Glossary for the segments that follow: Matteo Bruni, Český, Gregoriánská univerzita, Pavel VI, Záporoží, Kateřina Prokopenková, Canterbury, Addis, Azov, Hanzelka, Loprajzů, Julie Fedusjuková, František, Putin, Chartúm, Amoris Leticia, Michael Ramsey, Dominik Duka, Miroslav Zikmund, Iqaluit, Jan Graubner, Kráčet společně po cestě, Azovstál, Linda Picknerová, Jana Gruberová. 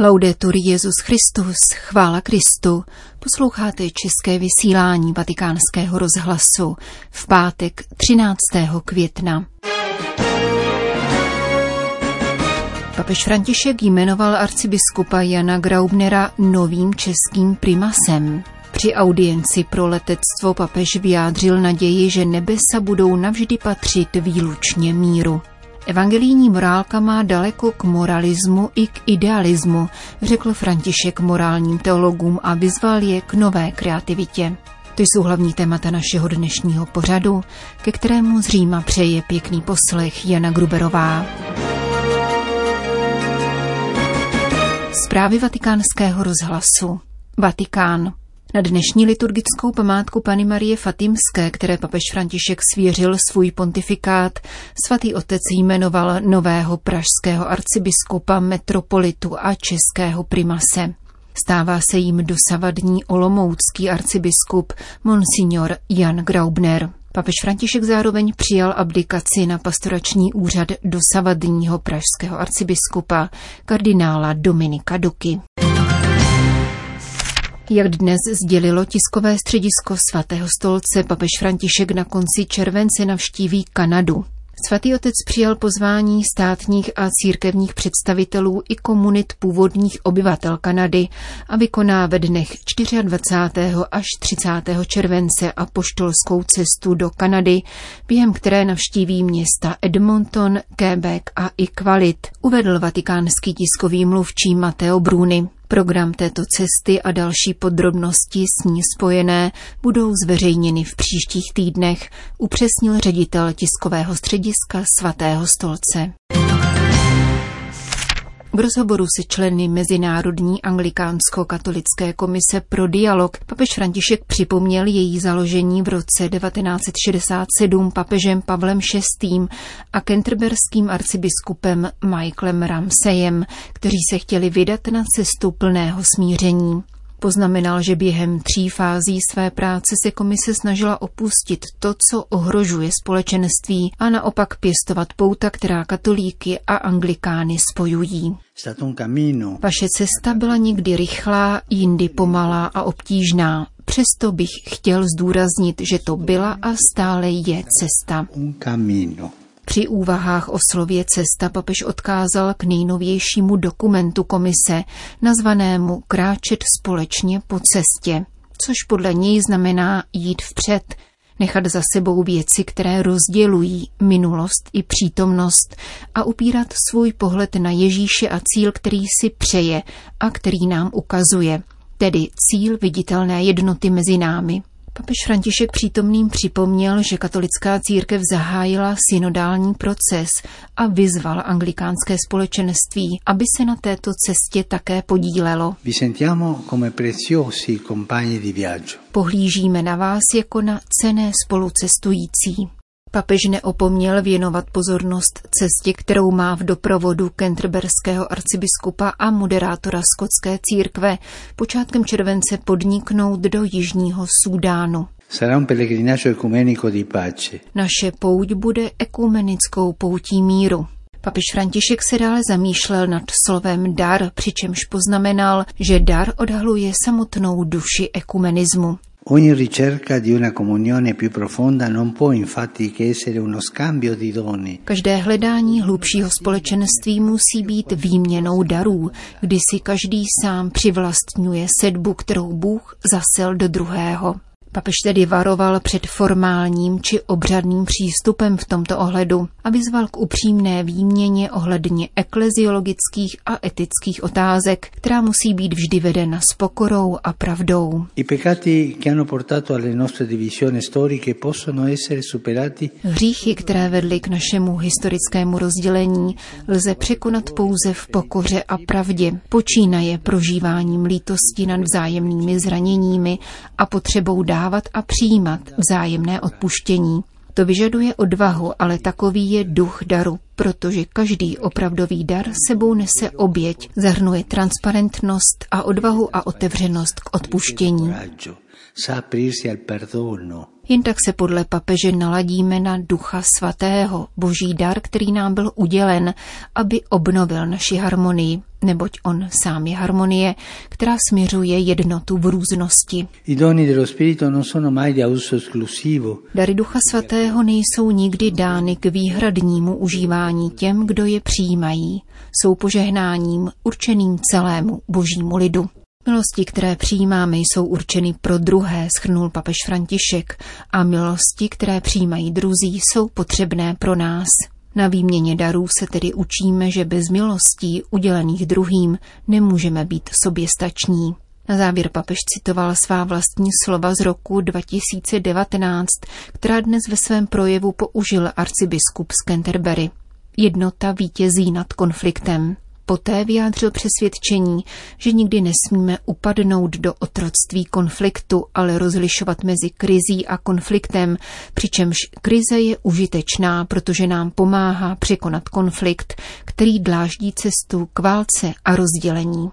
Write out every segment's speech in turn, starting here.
Laudetur Jesus Christus, chvála Kristu. Posloucháte české vysílání Vatikánského rozhlasu v pátek 13. května. Papež František jmenoval arcibiskupa Jana Graubnera novým českým primasem. Při audienci pro letectvo papež vyjádřil naději, že nebesa budou navždy patřit výlučně míru. Evangelijní morálka má daleko k moralismu i k idealismu, řekl František morálním teologům a vyzval je k nové kreativitě. To jsou hlavní témata našeho dnešního pořadu, ke kterému z Říma přeje pěkný poslech Jana Gruberová. Zprávy Vatikánského rozhlasu. Vatikán. Na dnešní liturgickou památku Panny Marie Fatimské, které papež František svěřil svůj pontifikát, svatý otec jmenoval nového pražského arcibiskupa, metropolitu a českého primase. Stává se jím dosavadní olomoucký arcibiskup monsignor Jan Graubner. Papež František zároveň přijal abdikaci na pastorační úřad dosavadního pražského arcibiskupa, kardinála Dominika Duky. Jak dnes sdělilo tiskové středisko Svatého stolce, papež František na konci července navštíví Kanadu. Svatý otec přijal pozvání státních a církevních představitelů i komunit původních obyvatel Kanady a vykoná ve dnech 24. až 30. července apoštolskou cestu do Kanady, během které navštíví města Edmonton, Quebec a Iqaluit, uvedl vatikánský tiskový mluvčí Matteo Bruni. Program této cesty a další podrobnosti s ní spojené budou zveřejněny v příštích týdnech, upřesnil ředitel tiskového střediska Svatého stolce. V rozhovoru se členy Mezinárodní anglikánsko-katolické komise pro dialog papež František připomněl její založení v roce 1967 papežem Pavlem VI. A canterberským arcibiskupem Michaelem Ramseyem, kteří se chtěli vydat na cestu plného smíření. Poznamenal, že během 3 fází své práce se komise snažila opustit to, co ohrožuje společenství, a naopak pěstovat pouta, která katolíky a anglikány spojují. Vaše cesta byla někdy rychlá, jindy pomalá a obtížná. Přesto bych chtěl zdůraznit, že to byla a stále je cesta. Při úvahách o slově cesta papež odkázal k nejnovějšímu dokumentu komise, nazvanému Kráčet společně po cestě, což podle něj znamená jít vpřed, nechat za sebou věci, které rozdělují minulost i přítomnost a upírat svůj pohled na Ježíše a cíl, který si přeje a který nám ukazuje, tedy cíl viditelné jednoty mezi námi. Papež František přítomným připomněl, že katolická církev zahájila synodální proces a vyzval anglikánské společenství, aby se na této cestě také podílelo. Pohlížíme na vás jako na cenné spolucestující. Papež neopomněl věnovat pozornost cestě, kterou má v doprovodu canterberského arcibiskupa a moderátora skotské církve počátkem července podniknout do Jižního Súdánu. Naše pouť bude ekumenickou poutí míru. Papež František se dále zamýšlel nad slovem dar, přičemž poznamenal, že dar odhaluje samotnou duši ekumenismu. Ogni ricerca di una comunione più profonda non può infatti che essere uno scambio di doni. Každé hledání hlubšího společenství musí být výměnou darů, kdy si každý sám přivlastňuje sedbu, kterou Bůh zasel do druhého. Papež tedy varoval před formálním či obřadným přístupem v tomto ohledu a vyzval k upřímné výměně ohledně ekleziologických a etických otázek, která musí být vždy vedena s pokorou a pravdou. Hříchy, které vedly k našemu historickému rozdělení, lze překonat pouze v pokoře a pravdě, počínaje prožíváním lítosti nad vzájemnými zraněními a potřebou dávat a přijímat vzájemné odpuštění. To vyžaduje odvahu, ale takový je duch daru, protože každý opravdový dar sebou nese oběť, zahrnuje transparentnost a odvahu a otevřenost k odpuštění. Jen tak se podle papeže naladíme na Ducha Svatého, boží dar, který nám byl udělen, aby obnovil naši harmonii. neboť on sám je harmonie, která směřuje jednotu v různosti. Dary Ducha Svatého nejsou nikdy dány k výhradnímu užívání těm, kdo je přijímají. Jsou požehnáním určeným celému božímu lidu. Milosti, které přijímáme, jsou určeny pro druhé, shrnul papež František, a milosti, které přijímají druzí, jsou potřebné pro nás. Na výměně darů se tedy učíme, že bez milostí udělených druhým nemůžeme být soběstační. Na závěr papež citoval svá vlastní slova z roku 2019, která dnes ve svém projevu použil arcibiskup z Canterbury. Jednota vítězí nad konfliktem. Poté vyjádřil přesvědčení, že nikdy nesmíme upadnout do otroctví konfliktu, ale rozlišovat mezi krizí a konfliktem, přičemž krize je užitečná, protože nám pomáhá překonat konflikt, který dláždí cestu k válce a rozdělení.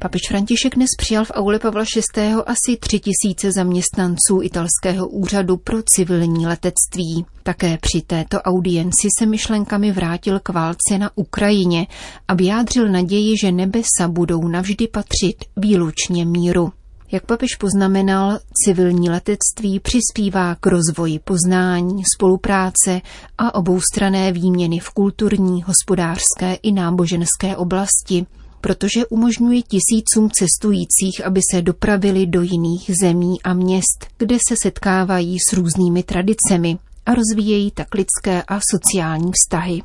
Papež František dnes přijal v aule Pavla VI. asi 3000 zaměstnanců italského úřadu pro civilní letectví. Také při této audienci se myšlenkami vrátil k válce na Ukrajině a vyjádřil naději, že nebesa budou navždy patřit výlučně míru. Jak papež poznamenal, civilní letectví přispívá k rozvoji poznání, spolupráce a oboustranné výměny v kulturní, hospodářské i náboženské oblasti, protože umožňuje tisícům cestujících, aby se dopravili do jiných zemí a měst, kde se setkávají s různými tradicemi a rozvíjejí tak lidské a sociální vztahy.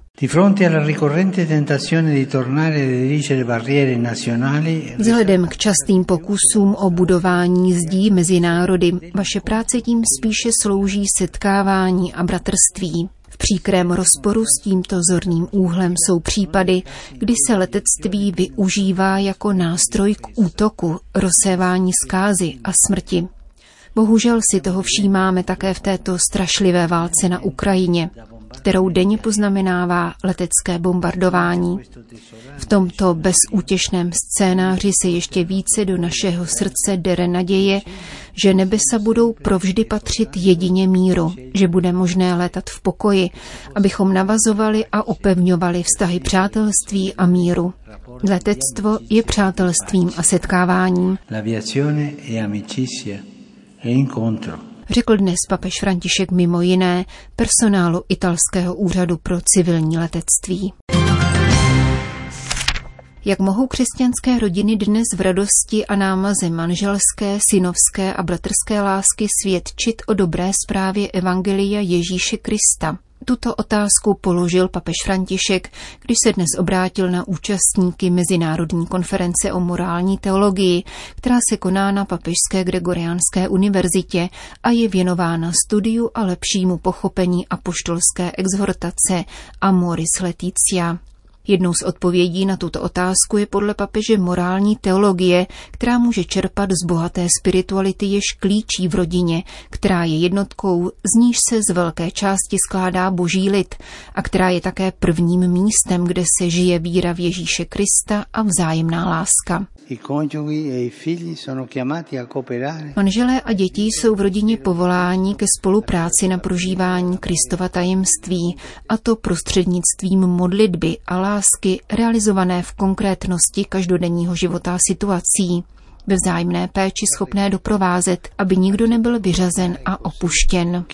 Vzhledem k častým pokusům o budování zdí mezi národy, vaše práce tím spíše slouží setkávání a bratrství. V příkrém rozporu s tímto zorným úhlem jsou případy, kdy se letectví využívá jako nástroj k útoku, rozsévání zkázy a smrti. Bohužel si toho všímáme také v této strašlivé válce na Ukrajině, kterou denně poznamenává letecké bombardování. V tomto bezútěšném scénáři se ještě více do našeho srdce dere naděje, že nebesa budou provždy patřit jedině míru, že bude možné létat v pokoji, abychom navazovali a upevňovali vztahy přátelství a míru. Letectvo je přátelstvím a setkáváním, řekl dnes papež František mimo jiné personálu italského úřadu pro civilní letectví. Jak mohou křesťanské rodiny dnes v radosti a námaze manželské, synovské a bratrské lásky svědčit o dobré zprávě Evangelia Ježíše Krista? Tuto otázku položil papež František, když se dnes obrátil na účastníky Mezinárodní konference o morální teologii, která se koná na Papežské Gregoriánské univerzitě a je věnována studiu a lepšímu pochopení apoštolské exhortace Amoris Leticia. Jednou z odpovědí na tuto otázku je podle papeže morální teologie, která může čerpat z bohaté spirituality, jež klíčí v rodině, která je jednotkou, z níž se z velké části skládá boží lid a která je také prvním místem, kde se žije víra v Ježíše Krista a vzájemná láska. Manželé a děti jsou v rodině povoláni ke spolupráci na prožívání Kristova tajemství, a to prostřednictvím modlitby a lásky realizované v konkrétnosti každodenního života situací, ve vzájemné péči schopné doprovázet, aby nikdo nebyl vyřazen a opuštěn.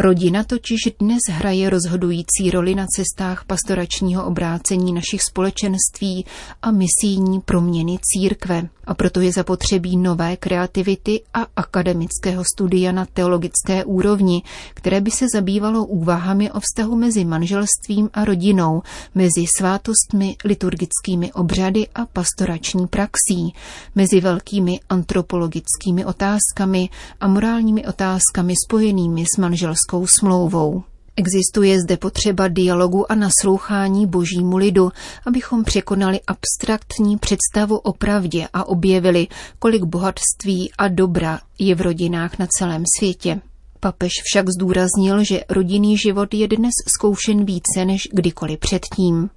Rodina totiž dnes hraje rozhodující roli na cestách pastoračního obrácení našich společenství a misijní proměny církve. A proto je zapotřebí nové kreativity a akademického studia na teologické úrovni, které by se zabývalo úvahami o vztahu mezi manželstvím a rodinou, mezi svátostmi, liturgickými obřady a pastorační praxí, mezi velkými antropologickými otázkami a morálními otázkami spojenými s manželstvím. Smlouvou. Existuje zde potřeba dialogu a naslouchání božímu lidu, abychom překonali abstraktní představu o pravdě a objevili, kolik bohatství a dobra je v rodinách na celém světě. Papež však zdůraznil, že rodinný život je dnes zkoušen více než kdykoliv předtím.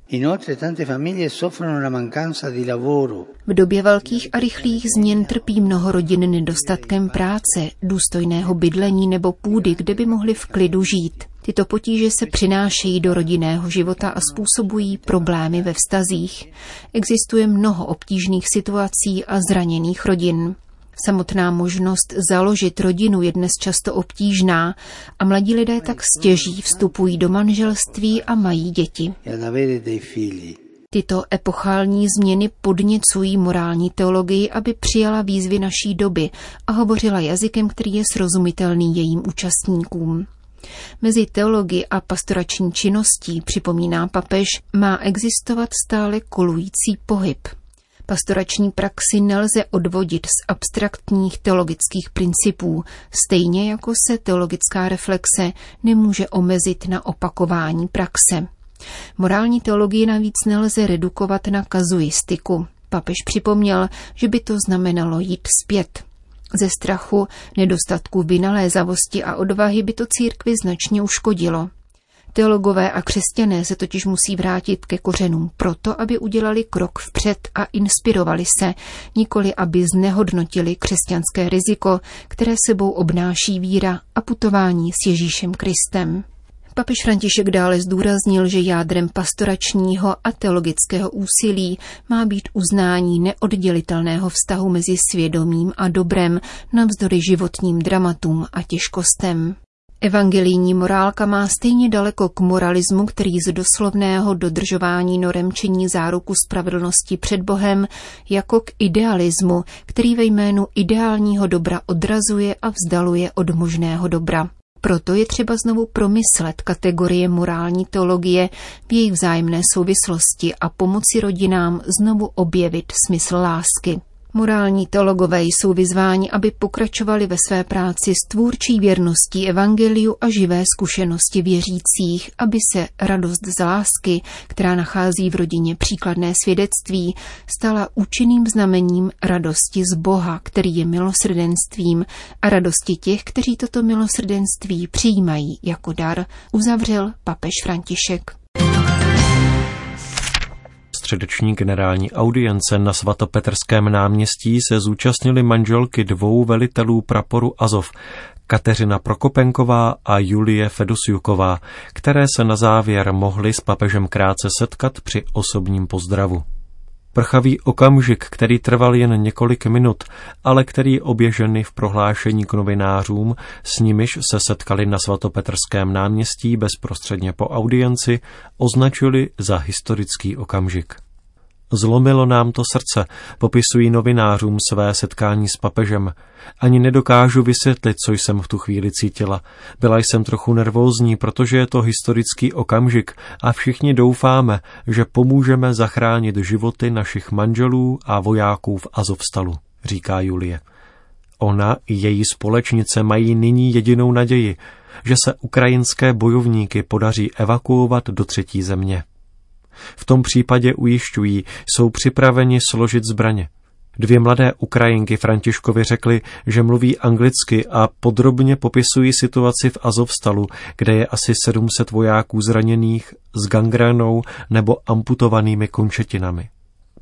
V době velkých a rychlých změn trpí mnoho rodin nedostatkem práce, důstojného bydlení nebo půdy, kde by mohli v klidu žít. Tyto potíže se přinášejí do rodinného života a způsobují problémy ve vztazích. Existuje mnoho obtížných situací a zraněných rodin. Samotná možnost založit rodinu je dnes často obtížná a mladí lidé tak stěží vstupují do manželství a mají děti. Tyto epochální změny podněcují morální teologii, aby přijala výzvy naší doby a hovořila jazykem, který je srozumitelný jejím účastníkům. Mezi teologii a pastorační činností, připomíná papež, má existovat stále kolující pohyb. Pastorační praxi nelze odvodit z abstraktních teologických principů, stejně jako se teologická reflexe nemůže omezit na opakování praxe. Morální teologii navíc nelze redukovat na kazuistiku. Papež připomněl, že by to znamenalo jít zpět. Ze strachu, nedostatku vynalézavosti a odvahy by to církvi značně uškodilo. Teologové a křesťané se totiž musí vrátit ke kořenům proto, aby udělali krok vpřed a inspirovali se, nikoli aby znehodnotili křesťanské riziko, které sebou obnáší víra a putování s Ježíšem Kristem. Papež František dále zdůraznil, že jádrem pastoračního a teologického úsilí má být uznání neoddělitelného vztahu mezi svědomím a dobrem navzdory životním dramatům a těžkostem. Evangelijní morálka má stejně daleko k moralismu, který z doslovného dodržování norem činí záruku spravedlnosti před Bohem, jako k idealismu, který ve jménu ideálního dobra odrazuje a vzdaluje od možného dobra. Proto je třeba znovu promyslet kategorie morální teologie v jejich vzájemné souvislosti a pomoci rodinám znovu objevit smysl lásky. Morální teologové jsou vyzváni, aby pokračovali ve své práci s tvůrčí věrností evangeliu a živé zkušenosti věřících, aby se radost z lásky, která nachází v rodině příkladné svědectví, stala účinným znamením radosti z Boha, který je milosrdenstvím, a radosti těch, kteří toto milosrdenství přijímají jako dar, uzavřel papež František. Středeční generální audience na svatopetrském náměstí se zúčastnily manželky dvou velitelů praporu Azov, Kateřina Prokopenková a Julie Fedusjuková, které se na závěr mohly s papežem krátce setkat při osobním pozdravu. Prchavý okamžik, který trval jen několik minut, ale který obě ženy v prohlášení k novinářům, s nimiž se setkali na svatopetrském náměstí bezprostředně po audienci, označili za historický okamžik. Zlomilo nám to srdce, popisují novinářům své setkání s papežem. Ani nedokážu vysvětlit, co jsem v tu chvíli cítila. Byla jsem trochu nervózní, protože je to historický okamžik a všichni doufáme, že pomůžeme zachránit životy našich manželů a vojáků v Azovstalu, říká Julie. Ona i její společnice mají nyní jedinou naději, že se ukrajinské bojovníky podaří evakuovat do třetí země. V tom případě, ujišťují, jsou připraveni složit zbraně. Dvě mladé Ukrajinky Františkovi řekly, že mluví anglicky a podrobně popisují situaci v Azovstalu, kde je asi 700 vojáků zraněných s gangrénou nebo amputovanými končetinami.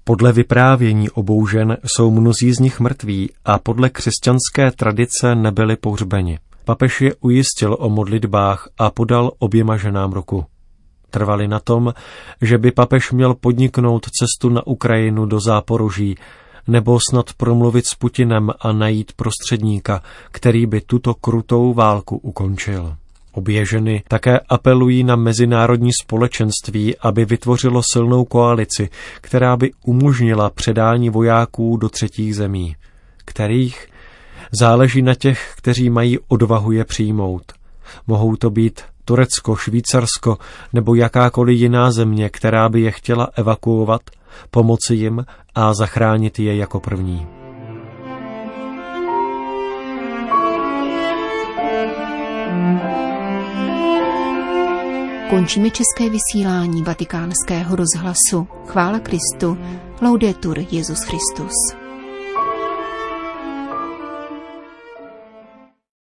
Podle vyprávění obou žen jsou mnozí z nich mrtví a podle křesťanské tradice nebyli pohřbeni. Papež je ujistil o modlitbách a podal oběma ženám ruku. Trvali na tom, že by papež měl podniknout cestu na Ukrajinu do Záporoží, nebo snad promluvit s Putinem a najít prostředníka, který by tuto krutou válku ukončil. Obě ženy také apelují na mezinárodní společenství, aby vytvořilo silnou koalici, která by umožnila předání vojáků do třetích zemí, kterých záleží na těch, kteří mají odvahu je přijmout. Mohou to být Turecko, Švýcarsko nebo jakákoliv jiná země, která by je chtěla evakuovat, pomoci jim a zachránit je jako první. Končíme české vysílání Vatikánského rozhlasu. Chvála Kristu. Laudetur Jesus Christus.